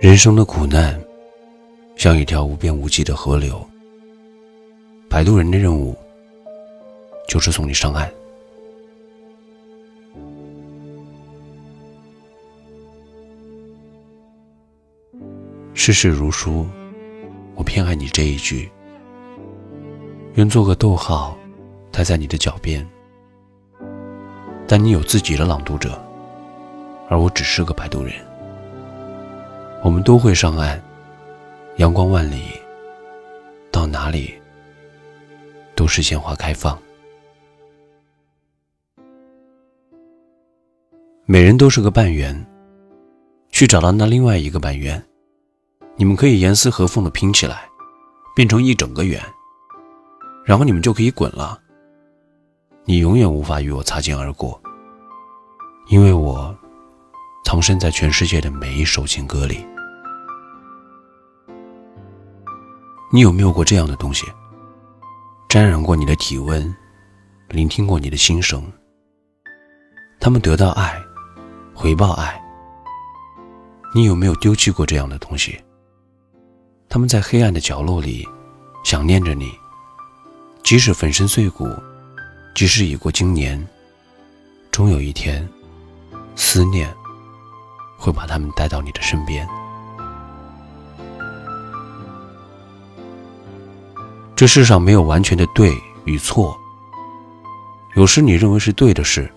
人生的苦难像一条无边无际的河流，摆渡人的任务就是送你上岸。世事如书，我偏爱你这一句，愿做个逗号，待在你的脚边。但你有自己的朗读者，而我只是个摆渡人。我们都会上岸，阳光万里，到哪里都是鲜花开放。每人都是个半圆，去找到那另外一个半圆，你们可以严丝合缝地拼起来，变成一整个圆，然后你们就可以滚了。你永远无法与我擦肩而过，因为我藏身在全世界的每一首情歌里。你有没有过这样的东西，沾染过你的体温，聆听过你的心声？他们得到爱，回报爱。你有没有丢弃过这样的东西？他们在黑暗的角落里想念着你，即使粉身碎骨，即使已过经年，终有一天思念会把他们带到你的身边。这世上没有完全的对与错，有时你认为是对的事，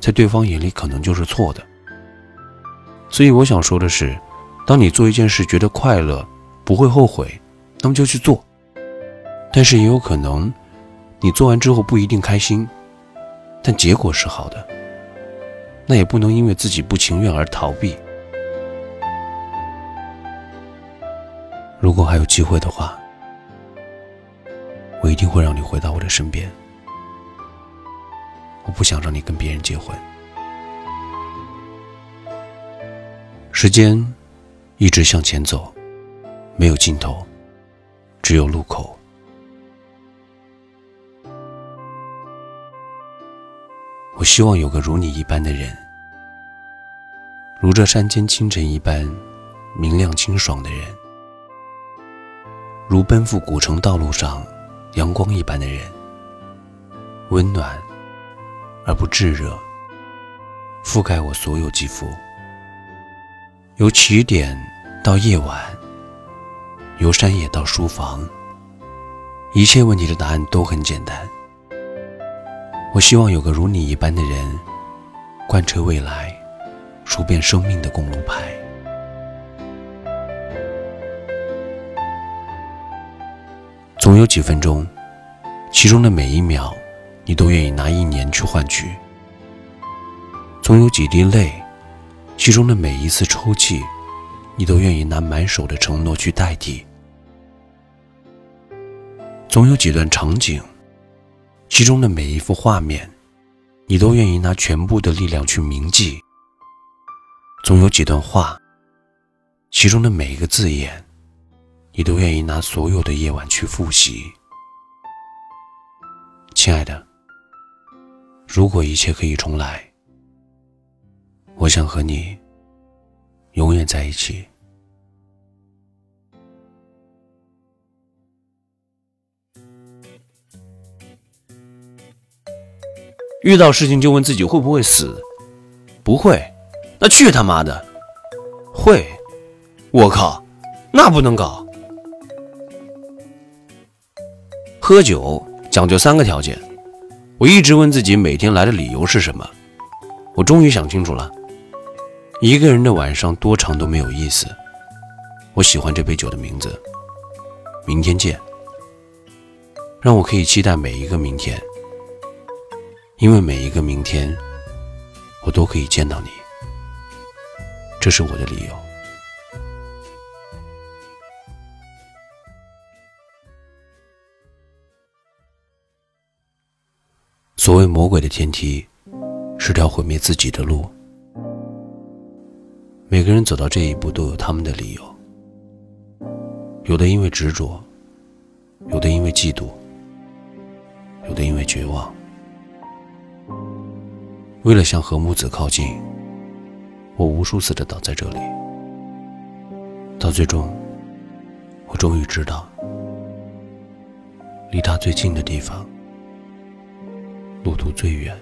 在对方眼里可能就是错的。所以我想说的是，当你做一件事觉得快乐，不会后悔，那么就去做。但是也有可能你做完之后不一定开心，但结果是好的，那也不能因为自己不情愿而逃避。如果还有机会的话，我一定会让你回到我的身边。我不想让你跟别人结婚。时间一直向前走，没有尽头，只有路口。我希望有个如你一般的人，如这山间清晨一般明亮清爽的人，如奔赴古城道路上阳光一般的人，温暖而不炙热，覆盖我所有肌肤。由起点到夜晚，由山野到书房，一切问题的答案都很简单。我希望有个如你一般的人，贯彻未来，数遍生命的公路牌。总有几分钟，其中的每一秒你都愿意拿一年去换取。总有几滴泪，其中的每一次抽泣你都愿意拿满手的承诺去代替。总有几段场景，其中的每一幅画面你都愿意拿全部的力量去铭记。总有几段话，其中的每一个字眼你都愿意拿所有的夜晚去复习。亲爱的，如果一切可以重来，我想和你永远在一起。遇到事情就问自己会不会死，不会，那去他妈的，会，我靠，那不能搞。喝酒讲究三个条件，我一直问自己每天来的理由是什么，我终于想清楚了。一个人的晚上多长都没有意思，我喜欢这杯酒的名字，明天见，让我可以期待每一个明天，因为每一个明天我都可以见到你，这是我的理由。所谓魔鬼的天梯，是条毁灭自己的路。每个人走到这一步都有他们的理由，有的因为执着，有的因为嫉妒，有的因为绝望。为了向和睦子靠近，我无数次地倒在这里，到最终，我终于知道，离他最近的地方，路途最远。